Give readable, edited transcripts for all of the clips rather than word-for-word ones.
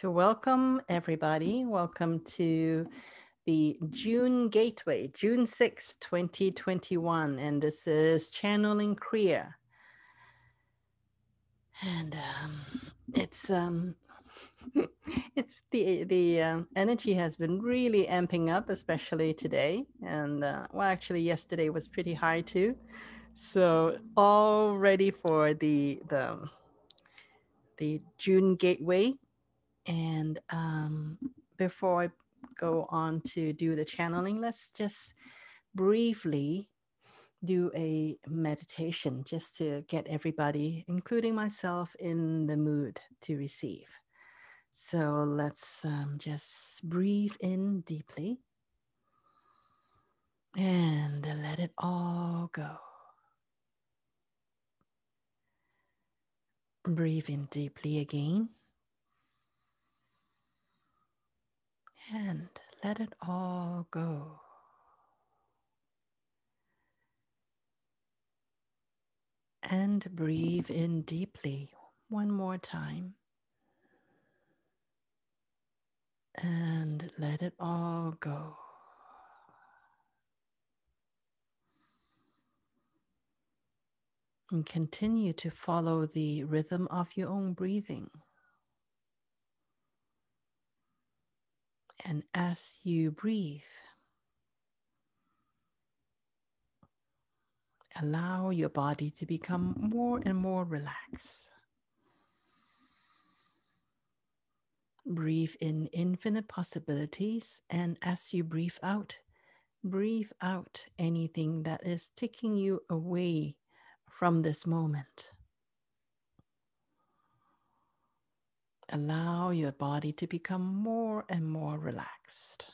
So welcome everybody. Welcome to the June Gateway, June 6, 2021. And this is Channeling Kriya. And it's the energy has been really amping up, especially today. And well, actually yesterday was pretty high too. So all ready for the June Gateway. And before I go on to do the channeling, let's just briefly do a meditation just to get everybody, including myself, in the mood to receive. So let's just breathe in deeply and let it all go. Breathe in deeply again. And let it all go. And breathe in deeply one more time. And let it all go. And continue to follow the rhythm of your own breathing. And as you breathe, allow your body to become more and more relaxed. Breathe in infinite possibilities, and as you breathe out anything that is taking you away from this moment. Allow your body to become more and more relaxed.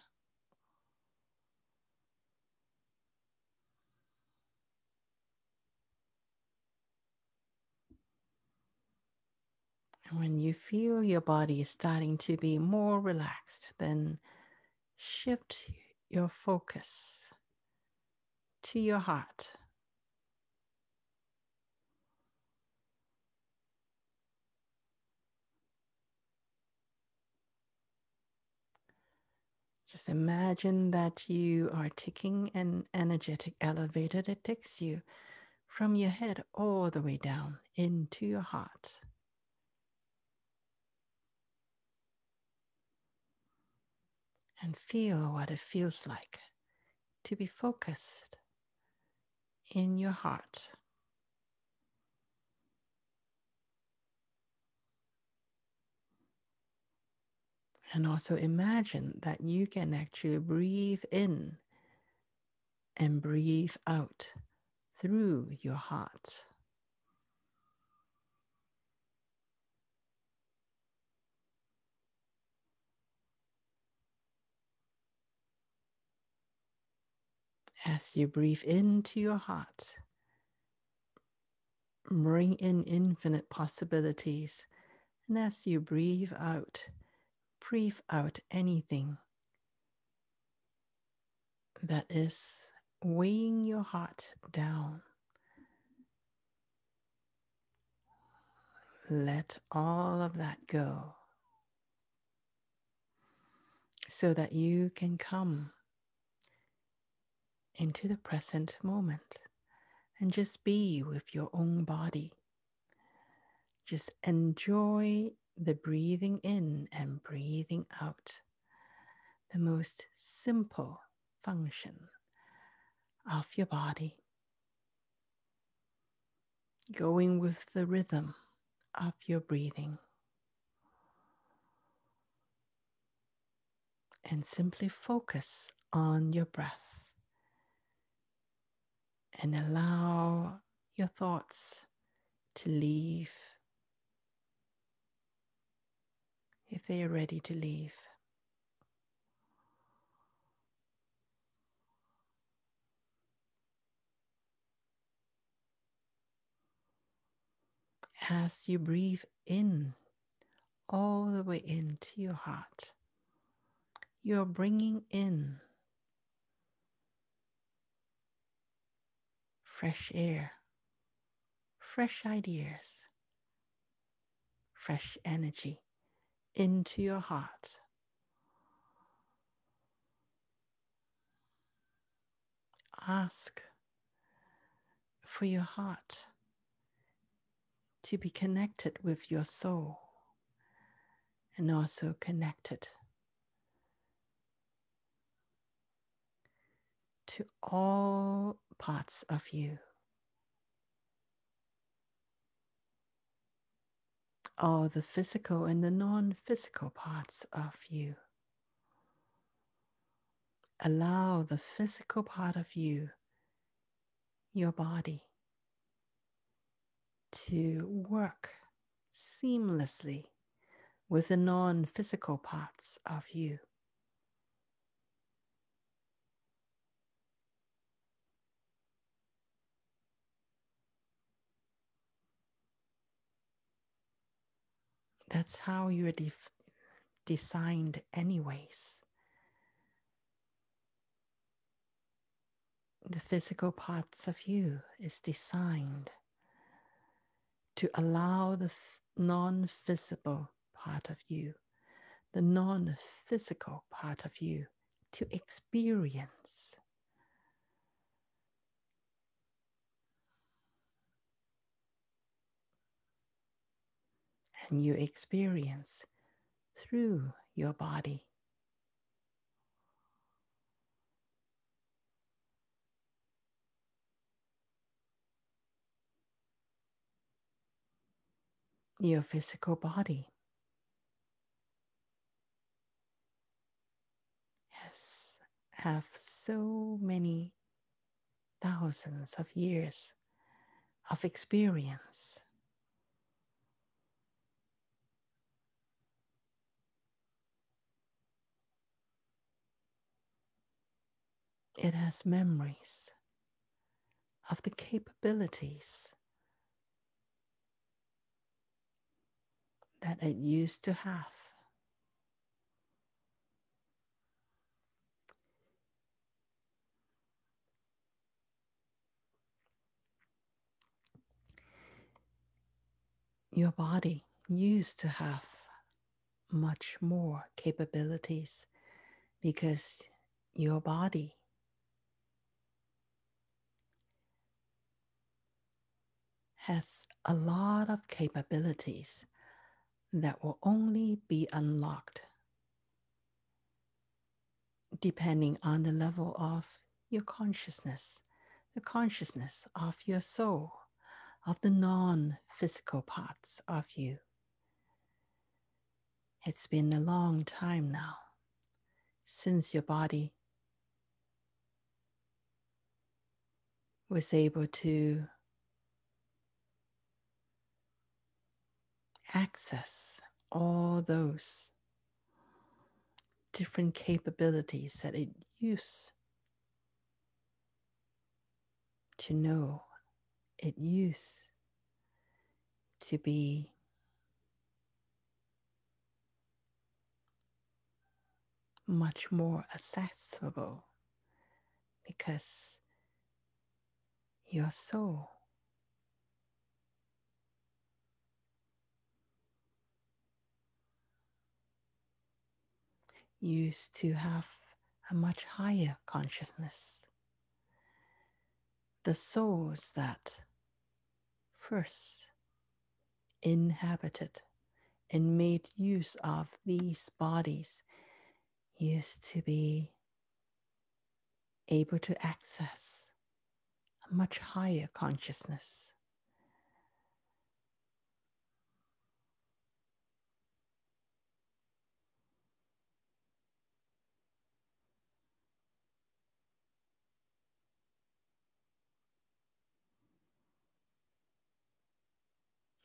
And when you feel your body starting to be more relaxed, then shift your focus to your heart. Just imagine that you are taking an energetic elevator that takes you from your head all the way down into your heart. And feel what it feels like to be focused in your heart. And also imagine that you can actually breathe in and breathe out through your heart. As you breathe into your heart, bring in infinite possibilities. And as you breathe out anything that is weighing your heart down. Let all of that go so that you can come into the present moment and just be with your own body. Just enjoy the breathing in and breathing out, the most simple function of your body, going with the rhythm of your breathing, and simply focus on your breath and allow your thoughts to leave if they are ready to leave. As you breathe in, all the way into your heart, you're bringing in fresh air, fresh ideas, fresh energy into your heart. Ask for your heart to be connected with your soul and also connected to all parts of you, all the physical and the non-physical parts of you. Allow the physical part of you, your body, to work seamlessly with the non-physical parts of you. That's how you're designed anyways. The physical parts of you is designed to allow the non-visible part of you, the non-physical part of you, to experience. And you experience through your body. Your physical body has so many thousands of years of experience. It has memories of the capabilities that it used to have. Your body used to have much more capabilities because your body has a lot of capabilities that will only be unlocked depending on the level of your consciousness, the consciousness of your soul, of the non-physical parts of you. It's been a long time now since your body was able to access all those different capabilities that it used to know, it used to be much more accessible because your soul used to have a much higher consciousness. The souls that first inhabited and made use of these bodies used to be able to access a much higher consciousness.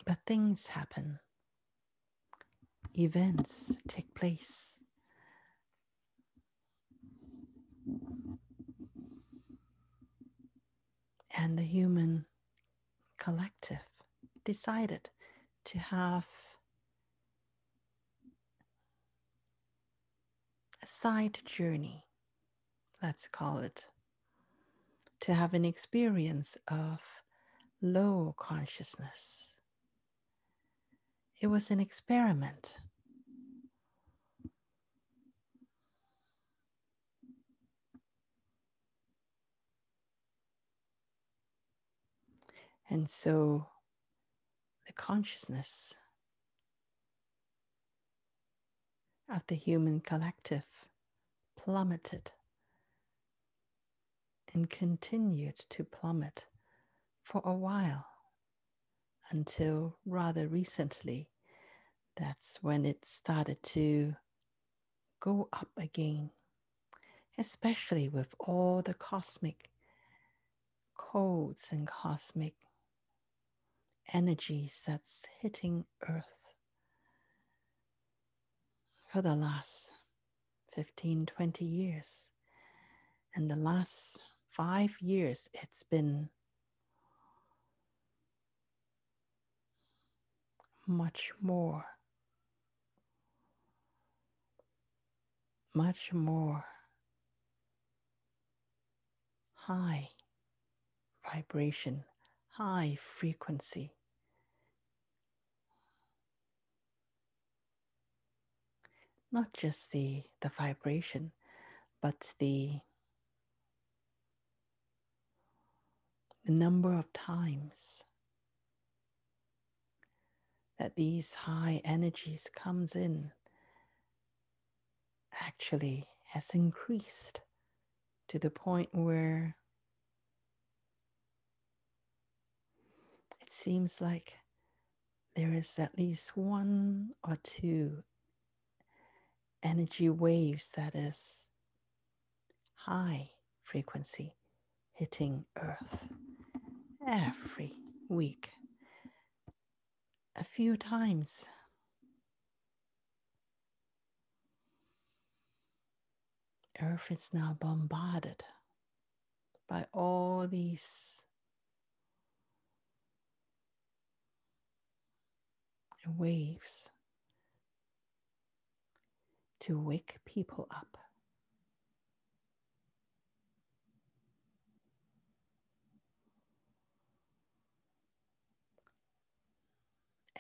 But things happen, events take place, and the human collective decided to have a side journey, let's call it, to have an experience of low consciousness. It was an experiment And so the consciousness of the human collective plummeted and continued to plummet for a while, until rather recently, that's when it started to go up again, especially with all the cosmic codes and cosmic energies that's hitting Earth for the last 15, 20 years. And the last 5 years, it's been much more high vibration, high frequency. Not just the vibration, but the number of times that these high energies comes in actually has increased to the point where it seems like there is at least one or two energy waves that is high frequency hitting Earth every week, a few times. Earth is now bombarded by all these waves to wake people up.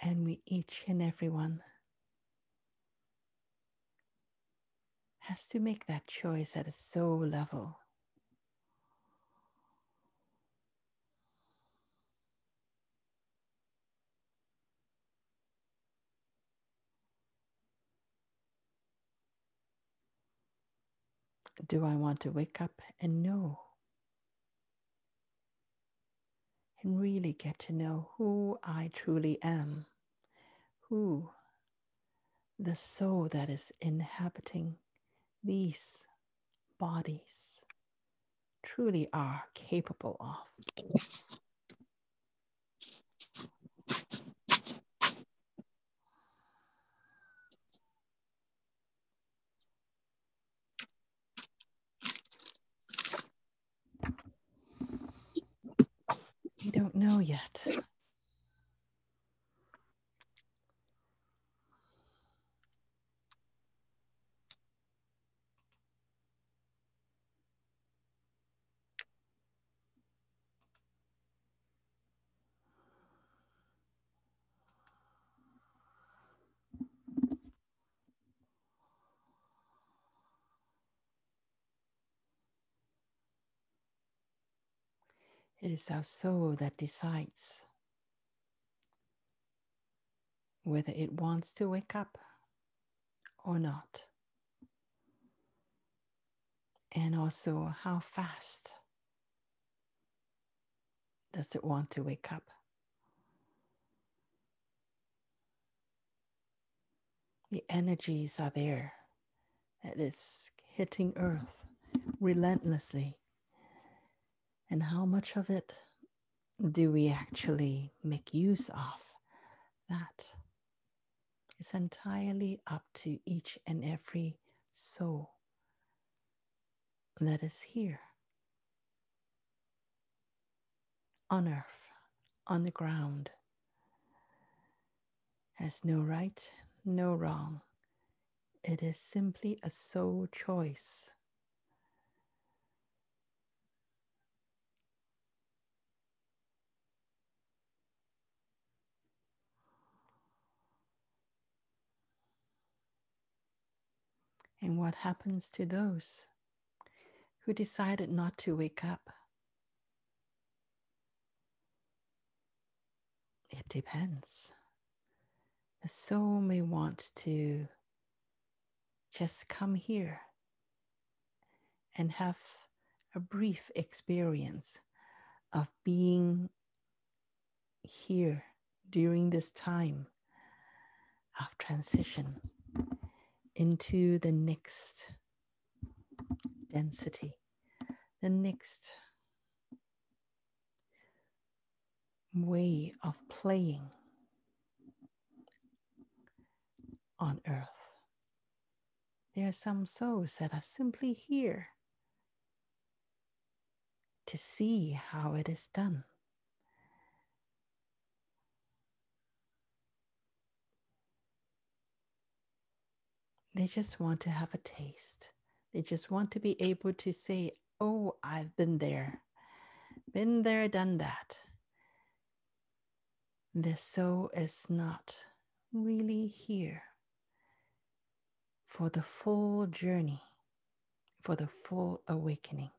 And we each and everyone has to make that choice at a soul level. Do I want to wake up and know, and really get to know who I truly am, who the soul that is inhabiting these bodies truly are capable of? We don't know yet. It is our soul that decides whether it wants to wake up or not, and also how fast does it want to wake up. The energies are there, it is hitting Earth relentlessly. And how much of it do we actually make use of? That is entirely up to each and every soul that is here on Earth, on the ground. Has no right, no wrong. It is simply a soul choice. And what happens to those who decided not to wake up? depends. The soul may want to just come here and have a brief experience of being here during this time of transition into the next density, the next way of playing on earth. There are some souls that are simply here to see how it is done. They just want to have a taste. They just want to be able to say, oh, I've been there, done that. The soul is not really here for the full journey, for the full awakening.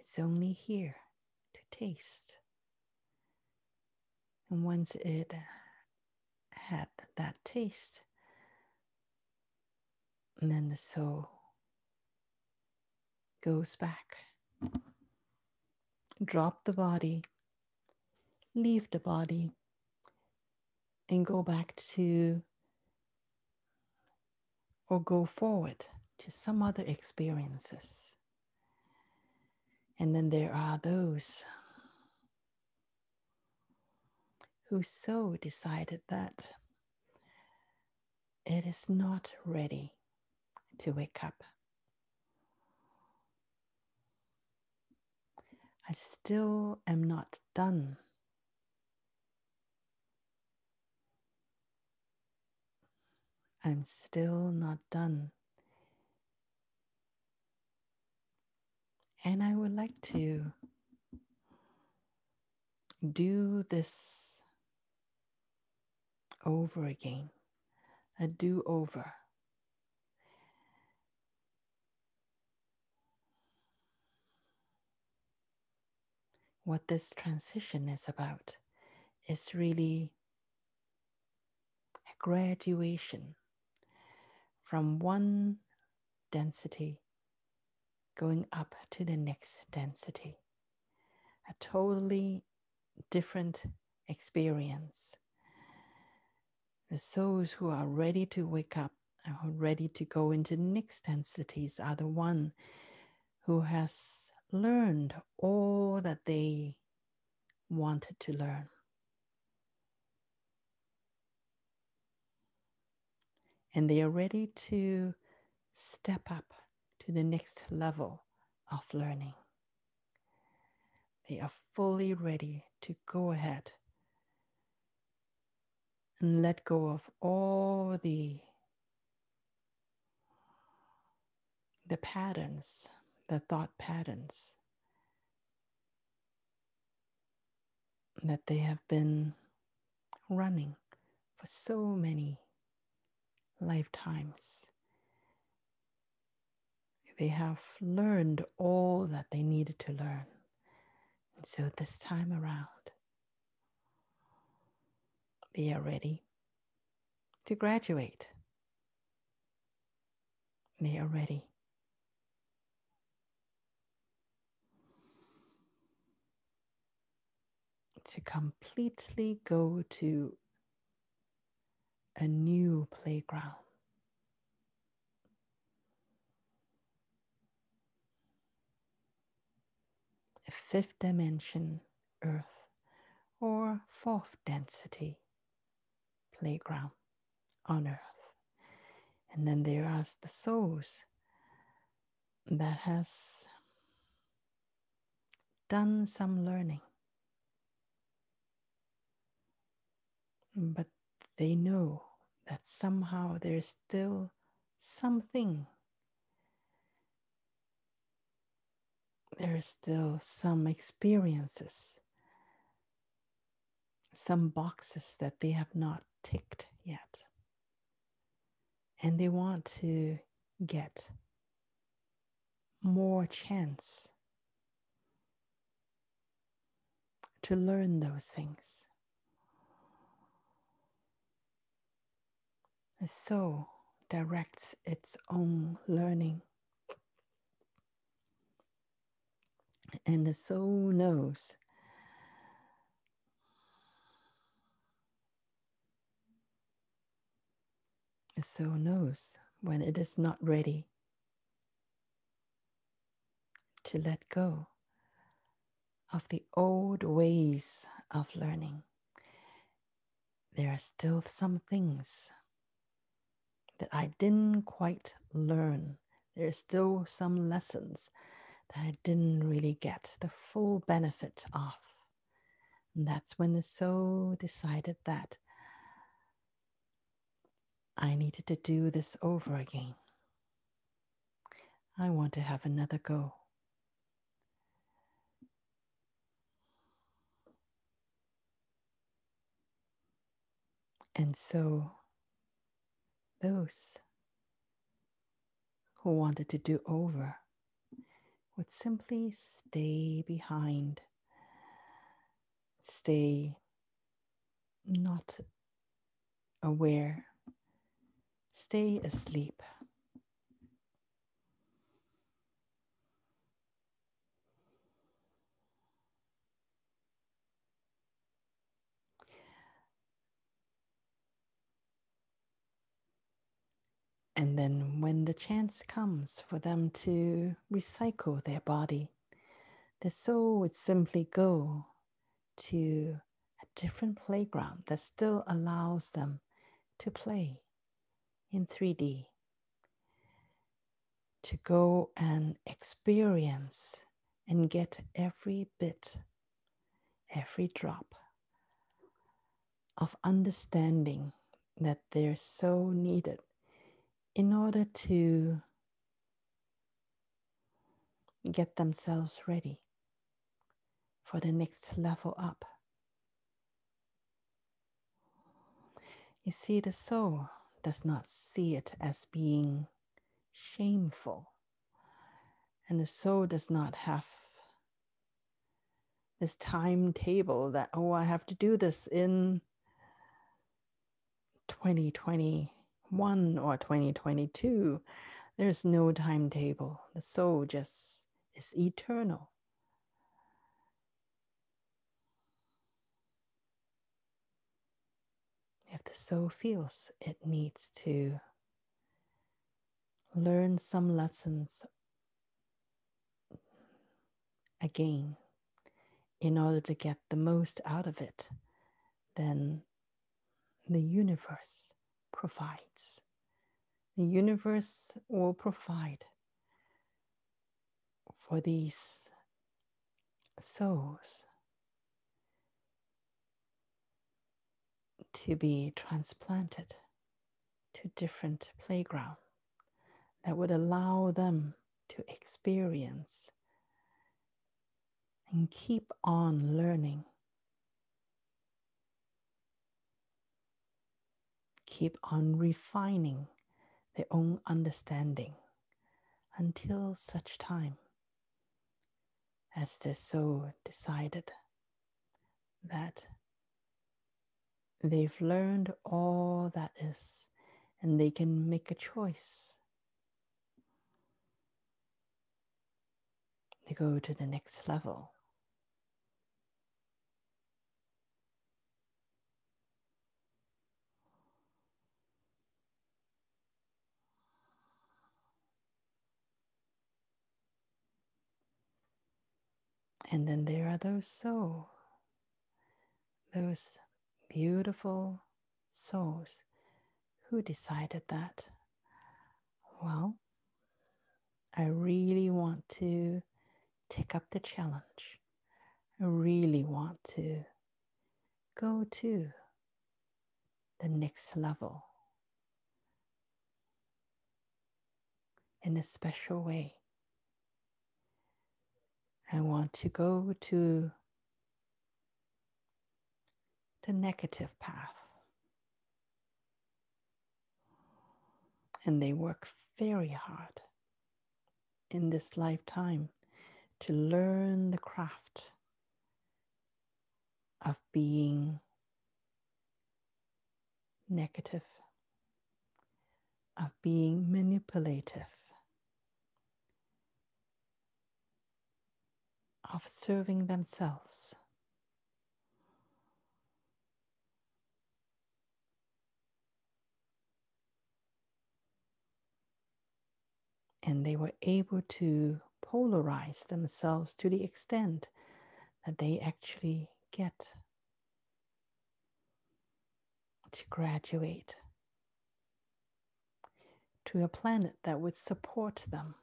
It's only here to taste. And once it had that taste, then the soul goes back. Drop the body, leave the body, and go back to, or go forward to some other experiences. And then there are those who so decided that it is not ready to wake up. I still am not done. I'm still not done. And I would like to do this over again, a do-over. What this transition is about is really a graduation from one density going up to the next density, a totally different experience. The souls who are ready to wake up and who are ready to go into next densities are the one who has learned all that they wanted to learn. And they are ready to step up to the next level of learning. They are fully ready to go ahead and let go of all the patterns, the thought patterns that they have been running for so many lifetimes. They have learned all that they needed to learn. And so this time around, they are ready to graduate. They are ready to completely go to a new playground. A fifth dimension earth or fourth density playground on earth. And then there are the souls that has done some learning, but they know that somehow there is still something. There is still some experiences, some boxes that they have not ticked yet. And they want to get more chance to learn those things. and so directs its own learning. And the soul knows when it is not ready to let go of the old ways of learning. There are still some things that I didn't quite learn. There are still some lessons that I didn't really get the full benefit of. And that's when the soul decided that I needed to do this over again. I want to have another go. And so those who wanted to do over would simply stay behind, stay not aware, stay asleep. And then when the chance comes for them to recycle their body, the soul would simply go to a different playground that still allows them to play in 3D, to go and experience and get every bit, every drop of understanding that they're so needed in order to get themselves ready for the next level up. You see, the soul does not see it as being shameful, and the soul does not have this timetable that, oh, I have to do this in 2021 or 2022, there's no timetable. The soul just is eternal. If the soul feels it needs to learn some lessons again in order to get the most out of it, then the universe provides. The universe will provide for these souls to be transplanted to different playground that would allow them to experience and keep on learning. Keep on refining their own understanding until such time as their soul decided that they've learned all that is and they can make a choice to go to the next level. And then there are those souls, those beautiful souls who decided that, well, I really want to take up the challenge. I really want to go to the next level in a special way. I want to go to the negative path. And they work very hard in this lifetime to learn the craft of being negative, of being manipulative, of serving themselves. And they were able to polarize themselves to the extent that they actually get to graduate to a planet that would support them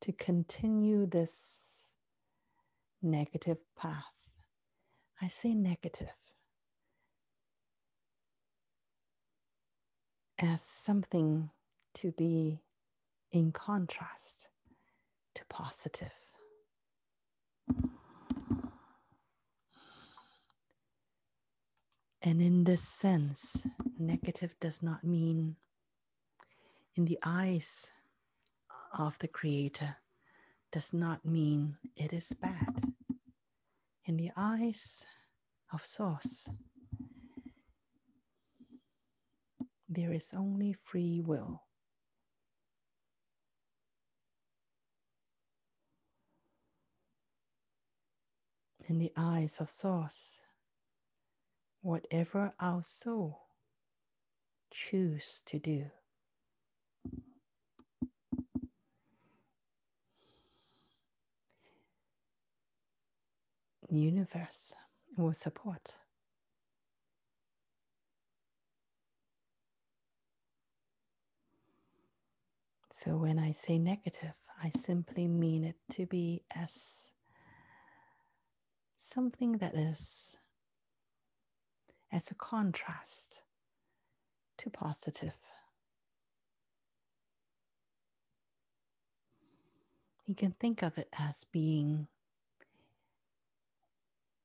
to continue this negative path. I say negative as something to be in contrast to positive. And in this sense, negative does not mean, in the eyes of the Creator, does not mean it is bad. In the eyes of Source, there is only free will. In the eyes of Source, whatever our soul chooses to do the universe will support. So when I say negative, I simply mean it to be as something that is as a contrast to positive. You can think of it as being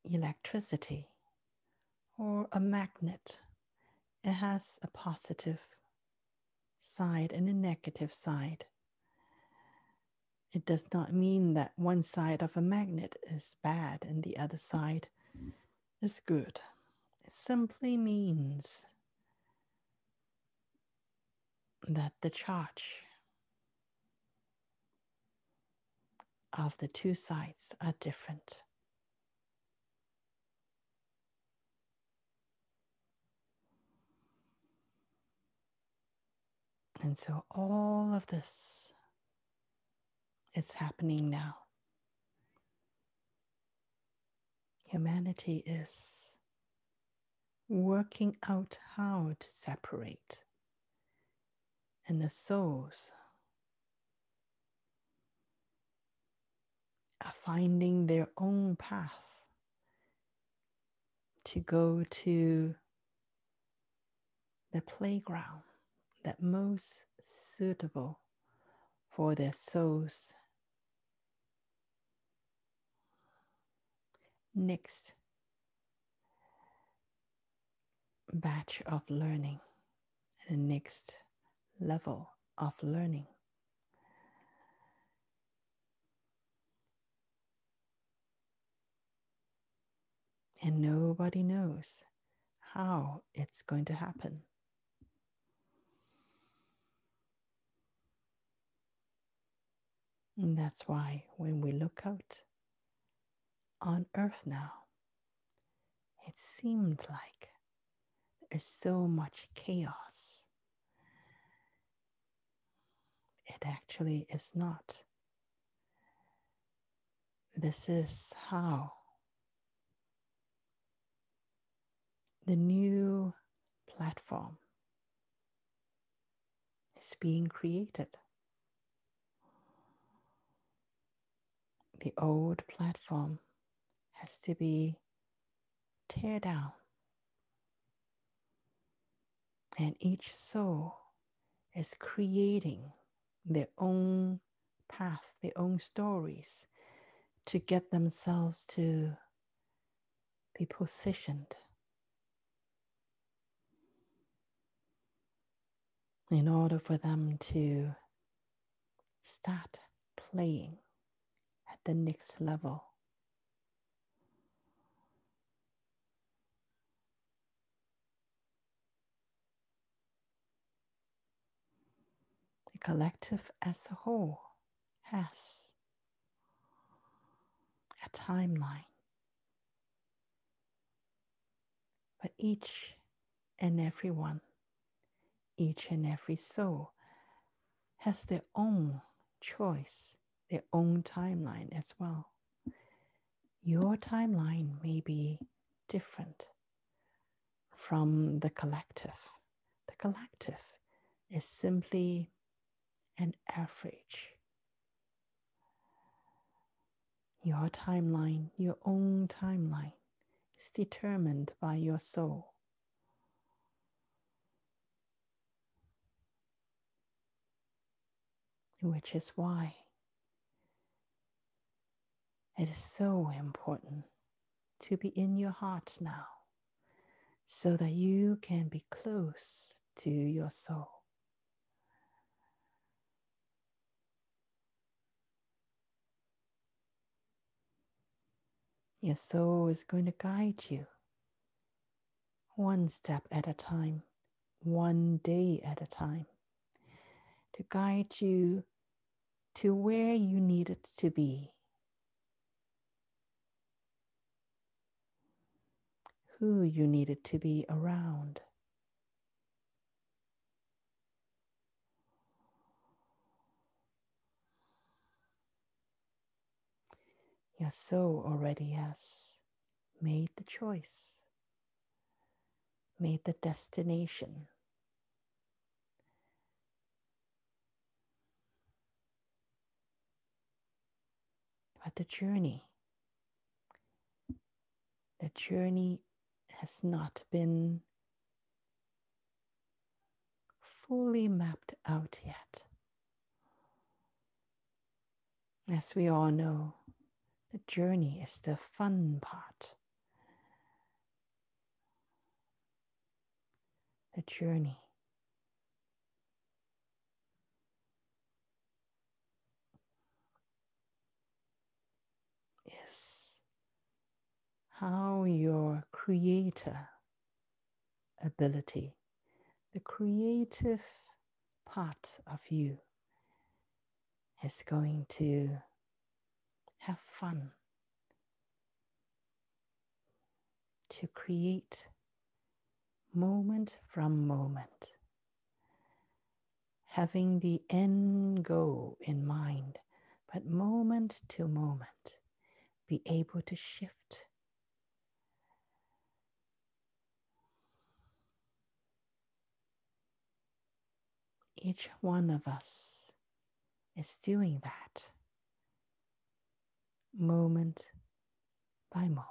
electricity or a magnet. It has a positive side and a negative side. It does not mean that one side of a magnet is bad and the other side is good. It simply means that the charge of the two sides are different. And so all of this, it's happening now. Humanity is working out how to separate, and the souls are finding their own path to go to the playground that most suitable for their souls. Next batch of learning and the next level of learning. And nobody knows how it's going to happen. And that's why when we look out on Earth now, it seemed like there's so much chaos. It actually is not. This is how the new platform is being created. The old platform has to be torn down. And each soul is creating their own path, their own stories, to get themselves to be positioned. In order for them to start playing at the next level. the collective as a whole has a timeline. But each and every one, each and every soul has their own choice, their own timeline as well. Your timeline may be different from the collective. The collective is simply an average. Your timeline, your own timeline, is determined by your soul. Which is why it is so important to be in your heart now, so that you can be close to your soul. Your soul is going to guide you one step at a time, one day at a time, to guide you to where you need it to be, who you need it to be around. Your soul already has made the choice, made the destination. But the journey has not been fully mapped out yet. As we all know, the journey is the fun part. The journey is how your creator ability, the creative part of you, is going to have fun to create moment from moment, having the end goal in mind, but moment to moment, be able to shift. Each one of us is doing that, moment by moment.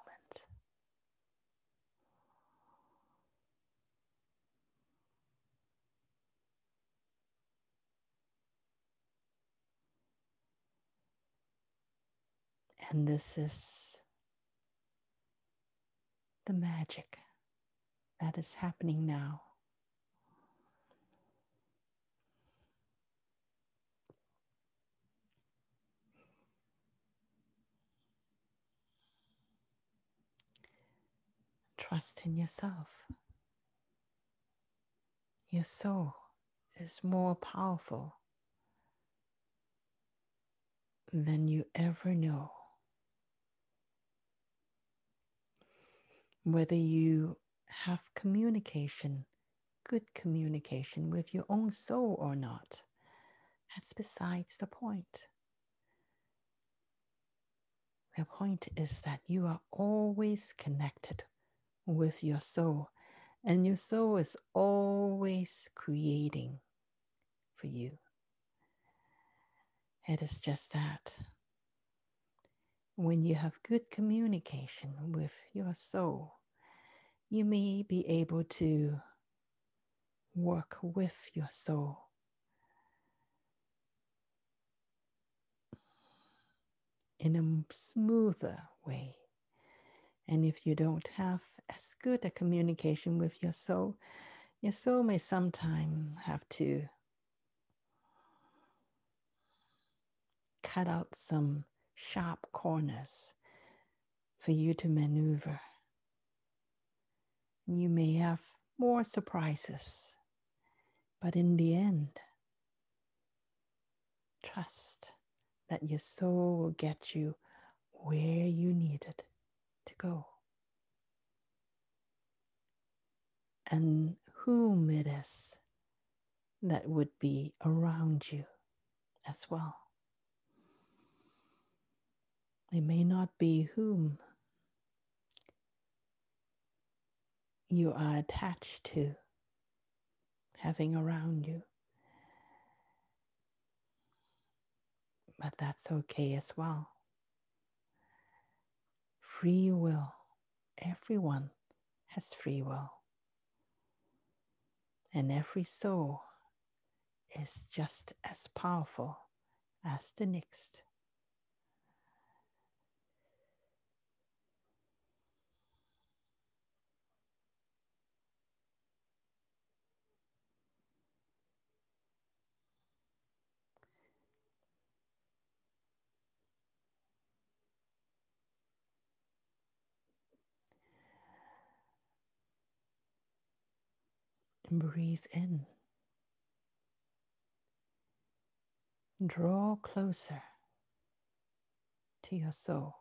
And this is the magic that is happening now. Trust in yourself. Your soul is more powerful than you ever know. Whether you have communication, good communication with your own soul or not, that's besides the point. The point is that you are always connected with your soul, and your soul is always creating for you. It is just that when you have good communication with your soul, you may be able to work with your soul, in a smoother way. And if you don't have as good a communication with your soul may sometimes have to cut out some sharp corners for you to maneuver. You may have more surprises, but in the end, Trust that your soul will get you where you needed to go. And whom it is that would be around you as well. It may not be whom you are attached to having around you, but that's okay as well. Free will. Everyone has free will. And every soul is just as powerful as the next. And breathe in. Draw closer to your soul.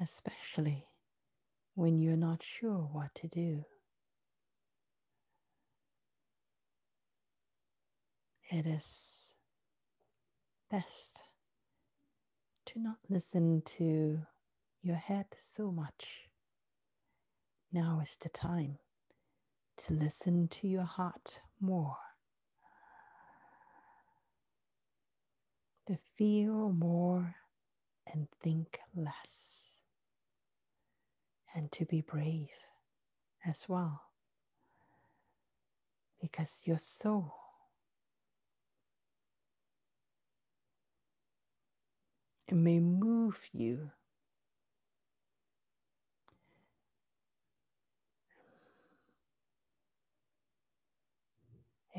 Especially when you're not sure what to do. It is best to not listen to your head so much. Now is the time to listen to your heart more, to feel more and think less, and to be brave as well, because your soul may move you .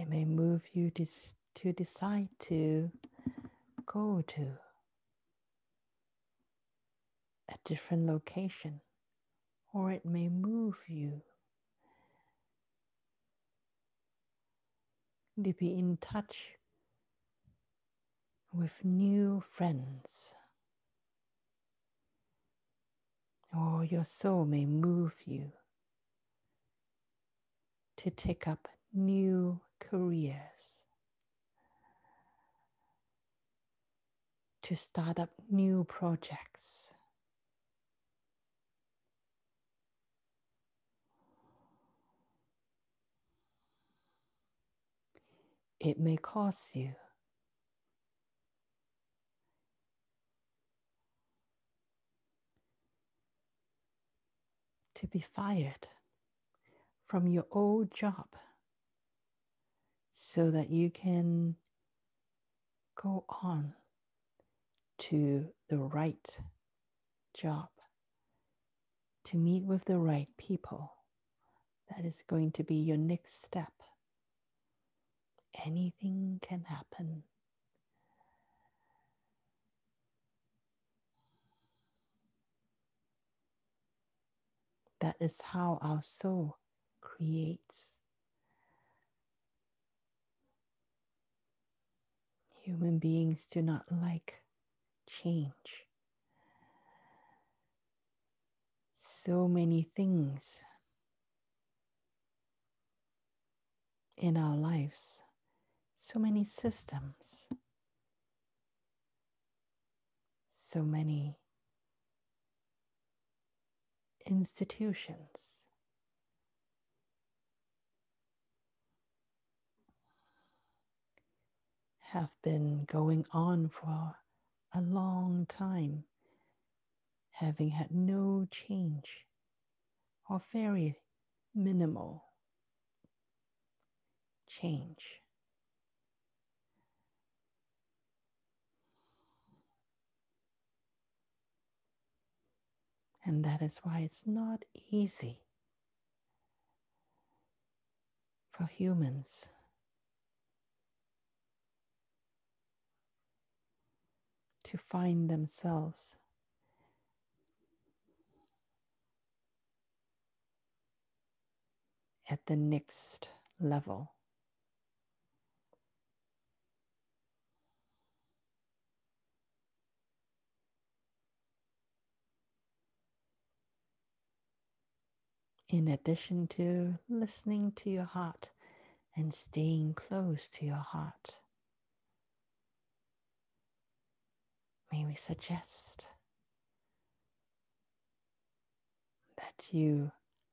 It may move you to decide to go to a different location, or it may move you to be in touch with new friends, or your soul may move you to take up new careers, to start up new projects. It may cause you to be fired from your old job, so that you can go on to the right job, to meet with the right people. That is going to be your next step. Anything can happen. That is how our soul creates . Human beings do not like change. So many things in our lives, so many systems, so many institutions. Have been going on for a long time, having had no change or very minimal change. And that is why it's not easy for humans to find themselves at the next level. In addition to listening to your heart and staying close to your heart, may we suggest that you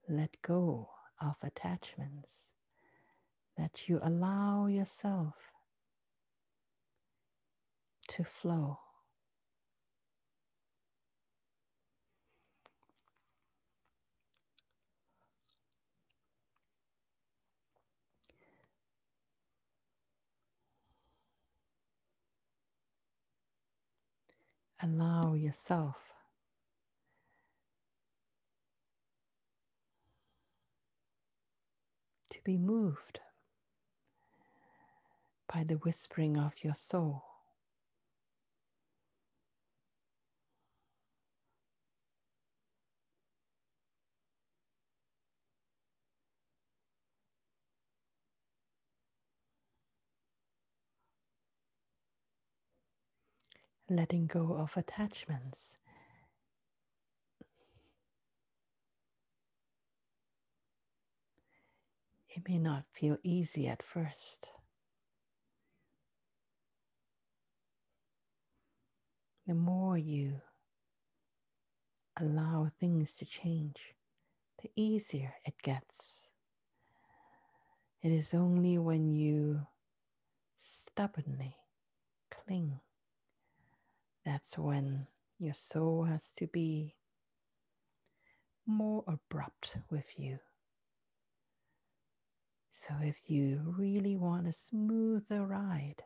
let go of attachments, that you allow yourself to flow. Allow yourself to be moved by the whispering of your soul. Letting go of attachments . It may not feel easy at first . The more you allow things to change, the easier it gets . It is only when you stubbornly cling . That's when your soul has to be more abrupt with you. So if you really want a smoother ride,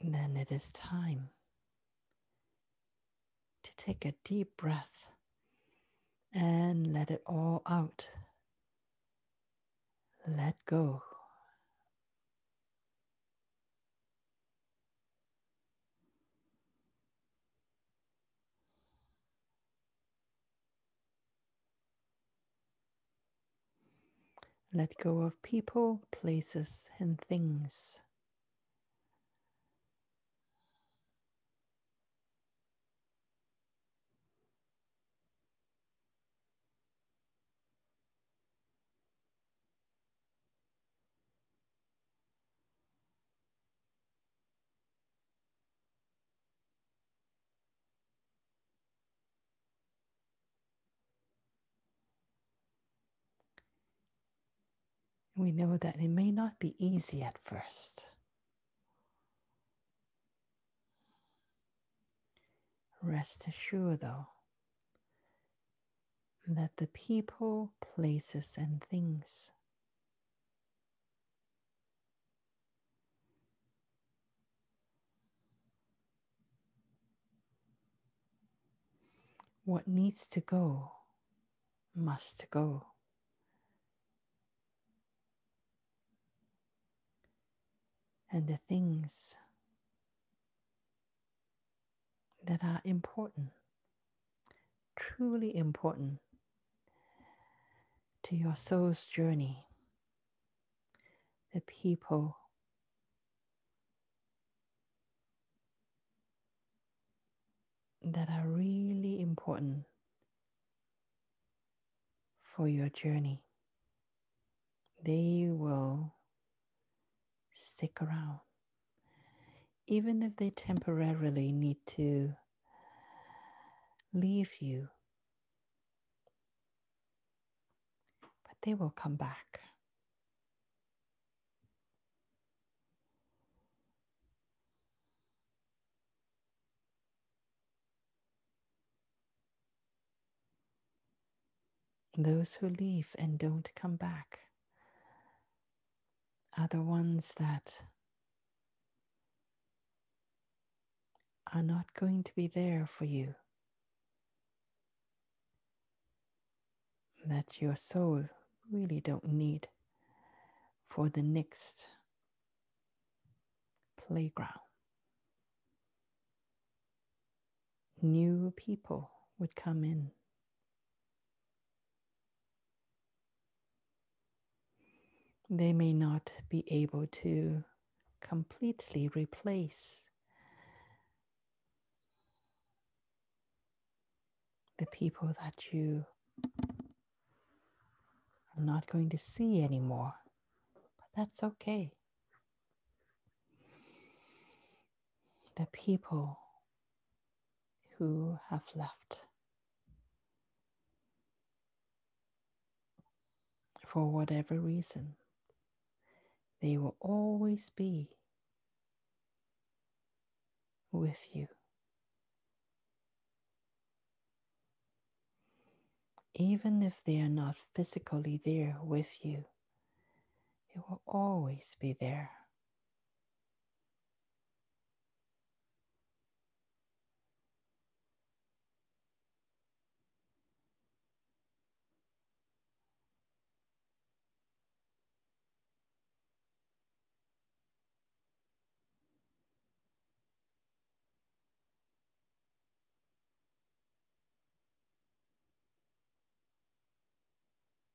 then it is time to take a deep breath and let it all out. Let go. Let go of people, places, and things. We know that it may not be easy at first. Rest assured, though, that the people, places, and things . What needs to go must go. And the things that are important, truly important to your soul's journey, the people, that are really important for your journey, they will stick around, even if they temporarily need to leave you, but they will come back. Those who leave and don't come back are the ones that are not going to be there for you, that your soul really don't need for the next playground. new people would come in. They may not be able to completely replace the people that you are not going to see anymore, but that's okay. The people who have left for whatever reason, they will always be with you. Even if they are not physically there with you, they will always be there.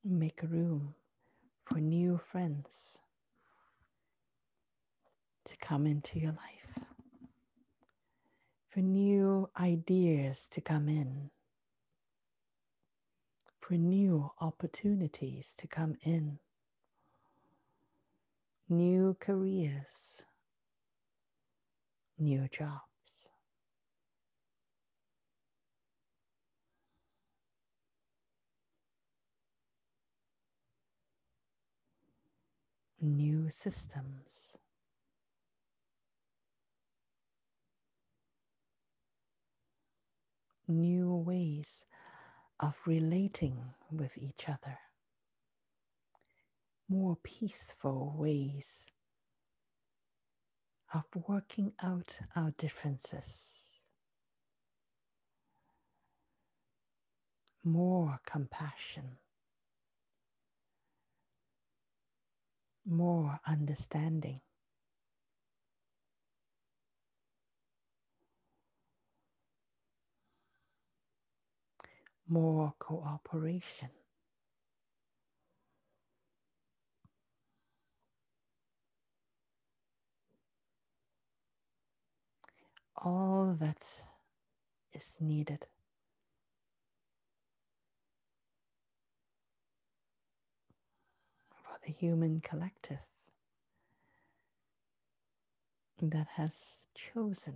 Make room for new friends to come into your life, for new ideas to come in, for new opportunities to come in, new careers, new jobs. New systems. New ways of relating with each other. More peaceful ways of working out our differences. More compassion. More understanding. More cooperation. All that is needed the human collective that has chosen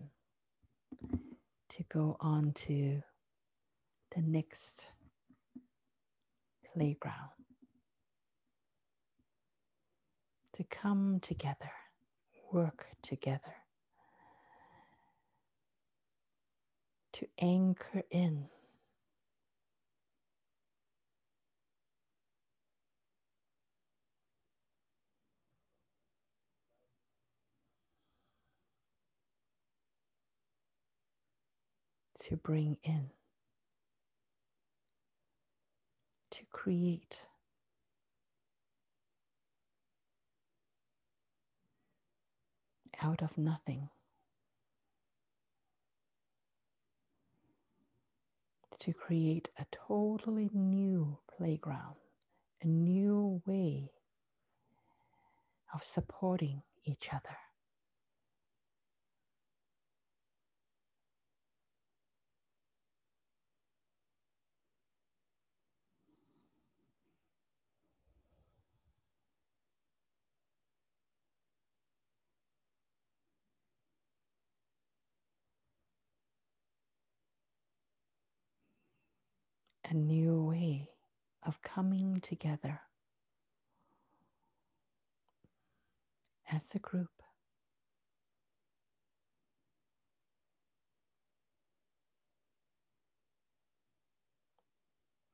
to go on to the next playground, to come together, work together, to anchor in to bring in, to create, out of nothing, to create a totally new playground, a new way of supporting each other. A new way of coming together as a group,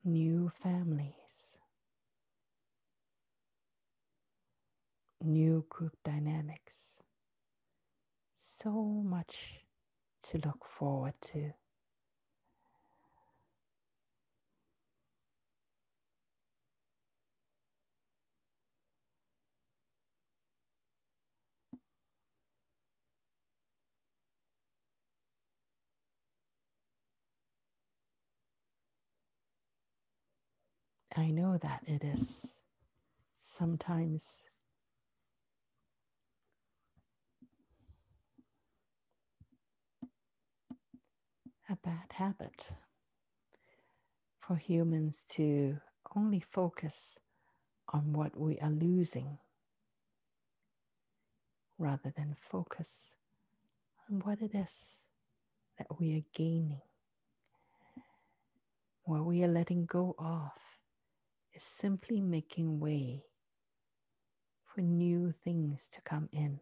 new families, new group dynamics, so much to look forward to. I know that it is sometimes a bad habit for humans to only focus on what we are losing rather than focus on what it is that we are gaining. What we are letting go of is simply making way for new things to come in.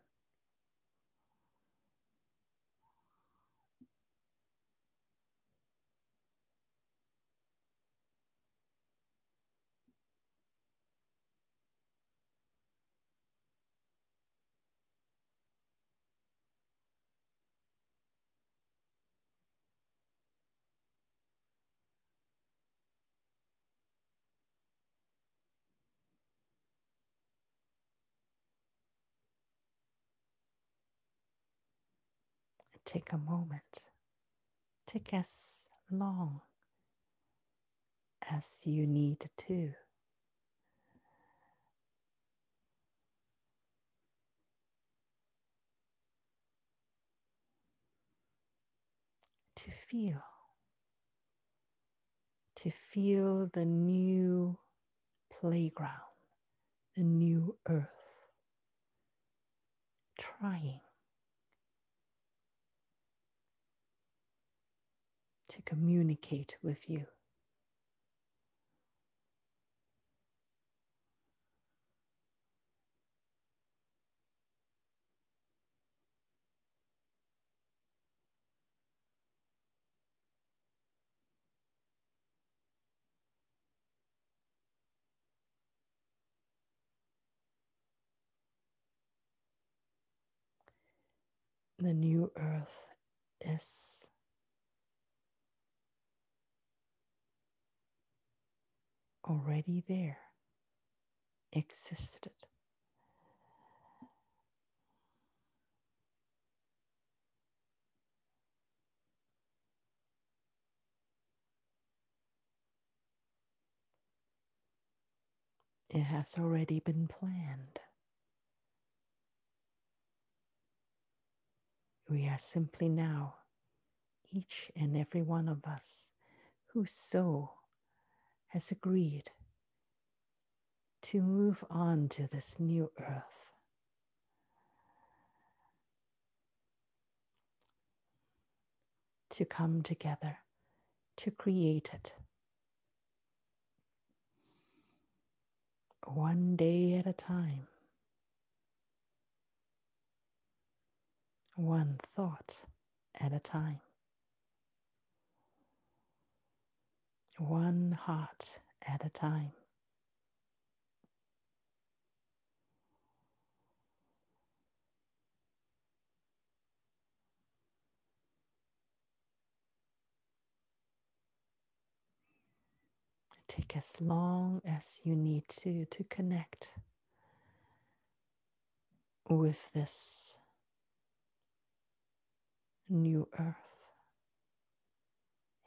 Take a moment, take as long as you need to. To feel. To feel the new playground, the new earth. Trying to communicate with you. The new earth is already there, existed. It has already been planned. We are simply now, each and every one of us, whose soul has agreed to move on to this new earth. To come together, to create it. One day at a time. One thought at a time. One heart at a time. Take as long as you need to connect with this new earth.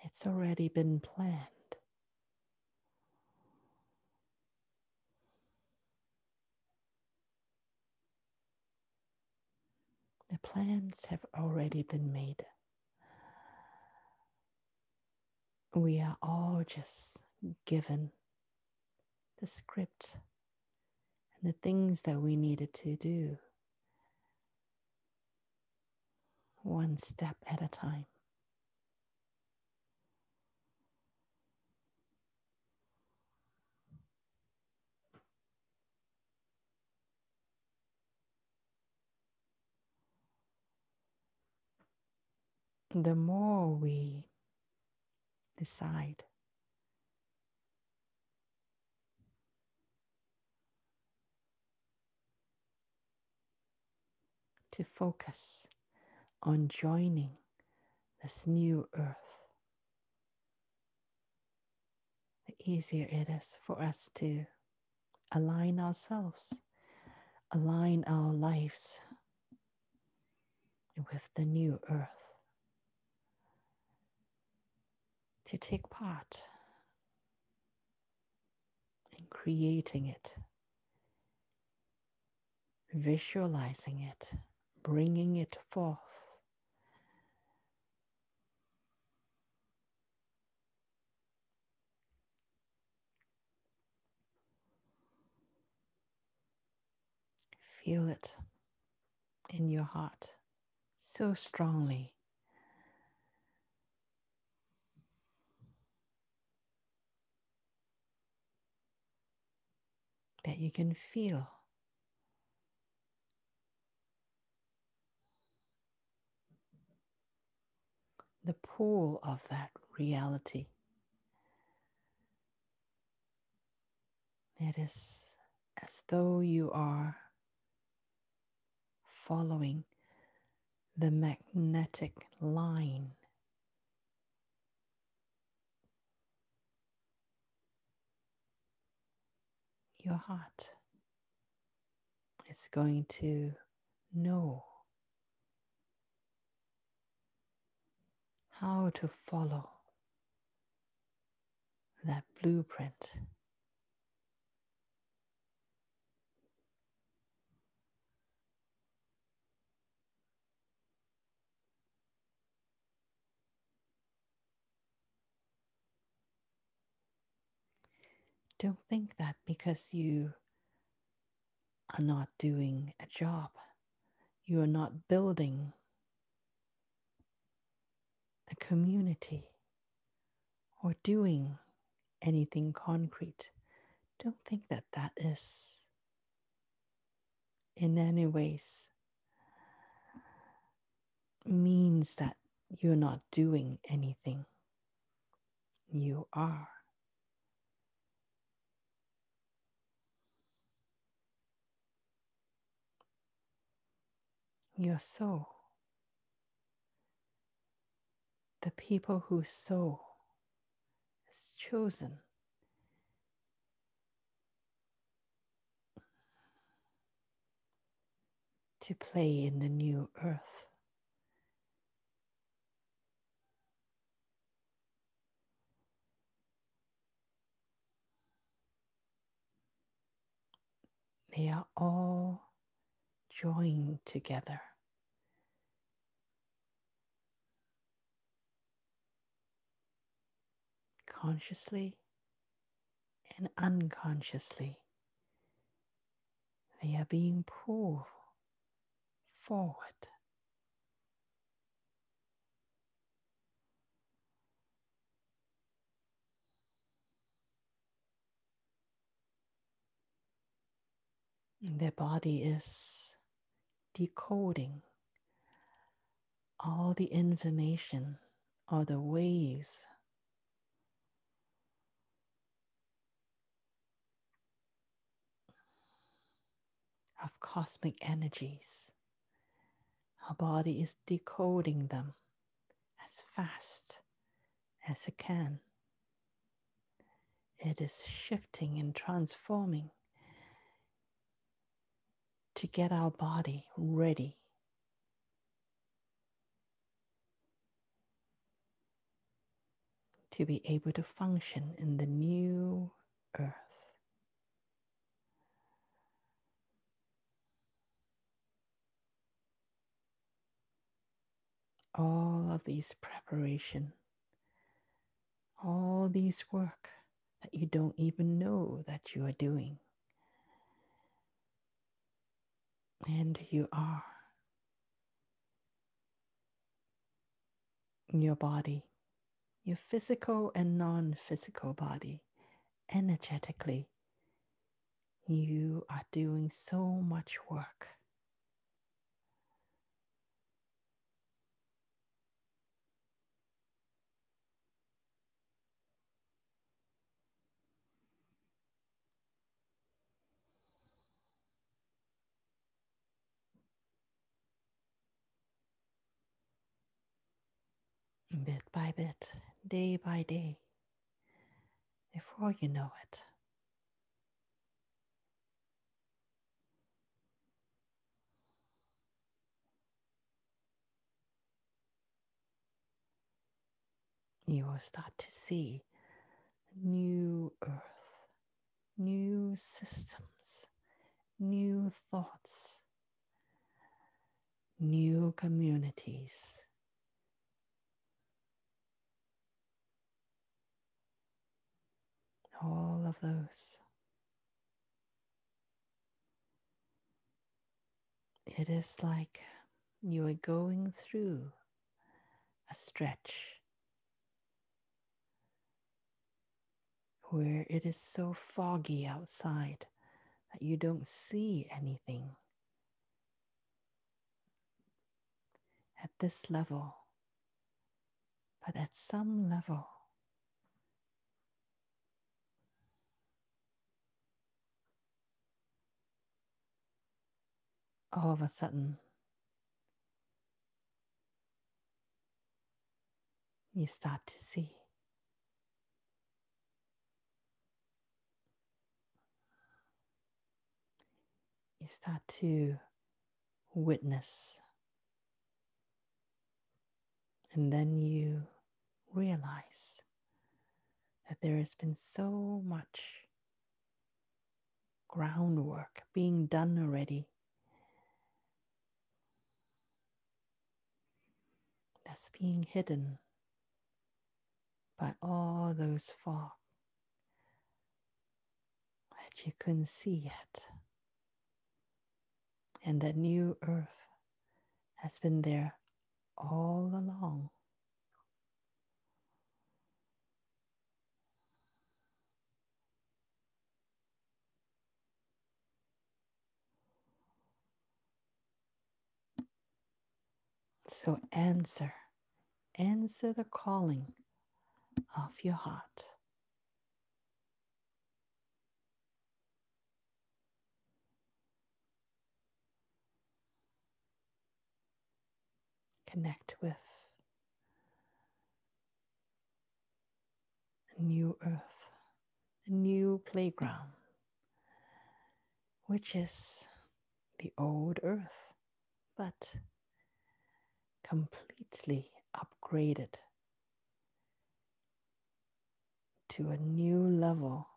It's already been planned. The plans have already been made. We are all just given the script and the things that we needed to do, one step at a time. The more we decide to focus on joining this new earth, the easier it is for us to align ourselves, align our lives with the new earth. To take part creating it, visualizing it, bringing it forth. Feel it in your heart so strongly. That you can feel the pull of that reality. It is as though you are following the magnetic line. Your heart is going to know how to follow that blueprint. Don't think that because you are not doing a job, you are not building a community or doing anything concrete. Don't think that that is in any ways means that you're not doing anything. You are. Your soul, the people whose soul is chosen to play in the new earth, they are all joined together. Consciously and unconsciously, they are being pulled forward. And their body is decoding all the information or the waves of cosmic energies. Our body is decoding them as fast as it can. It is shifting and transforming to get our body ready to be able to function in the new earth. All of these preparation, all these work that you don't even know that you are doing. And you are. Your body, your physical and non-physical body, energetically, you are doing so much work. Bit by bit, day by day, before you know it, you will start to see new earth, new systems, new thoughts, new communities. All of those. It is like you are going through a stretch where it is so foggy outside that you don't see anything. At this level, but at some level, all of a sudden, you start to see. You start to witness. And then you realize that there has been so much groundwork being done already that's being hidden by all those fog that you couldn't see yet. And that new earth has been there all along. So answer the calling of your heart. Connect with a new earth, a new playground, which is the old earth, but completely upgraded to a new level.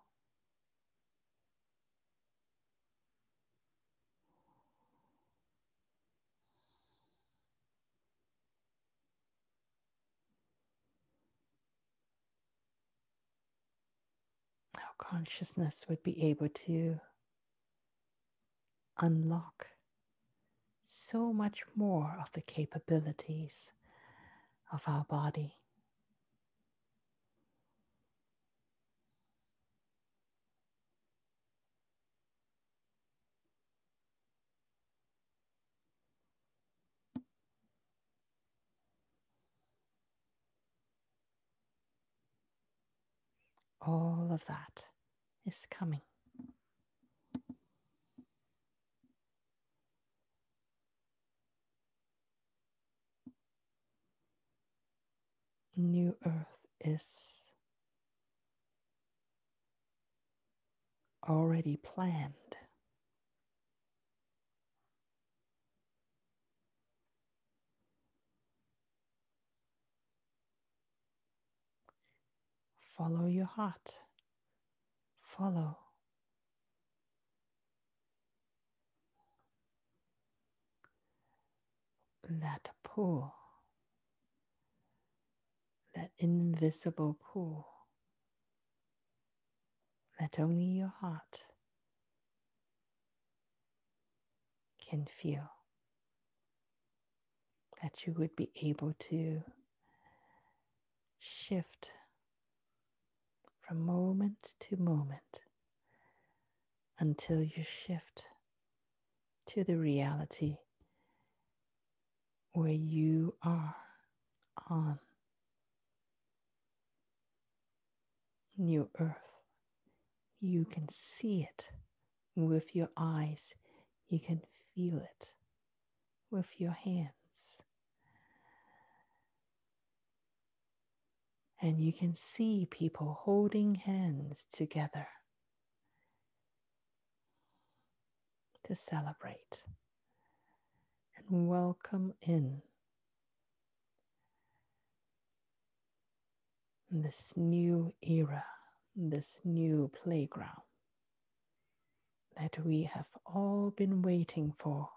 Consciousness would be able to unlock so much more of the capabilities of our body. All of that is coming. New Earth is already planned. Follow your heart. Follow. That pull. That invisible pull. That only your heart can feel. That you would be able to shift from moment to moment until you shift to the reality where you are on New Earth. You can see it with your eyes. You can feel it with your hands. And you can see people holding hands together to celebrate and welcome in this new era, this new playground. that we have all been waiting for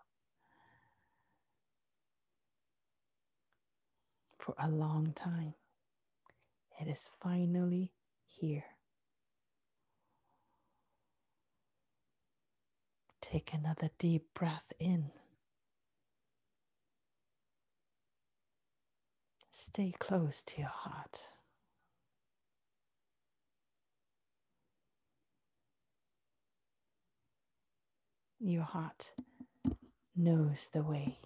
a long time. It is finally here. Take another deep breath in. Stay close to your heart. Your heart knows the way.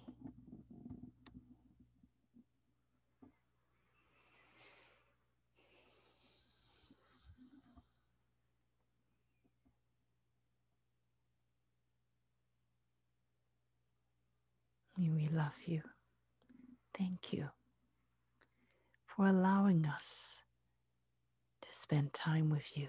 We love you. Thank you for allowing us to spend time with you.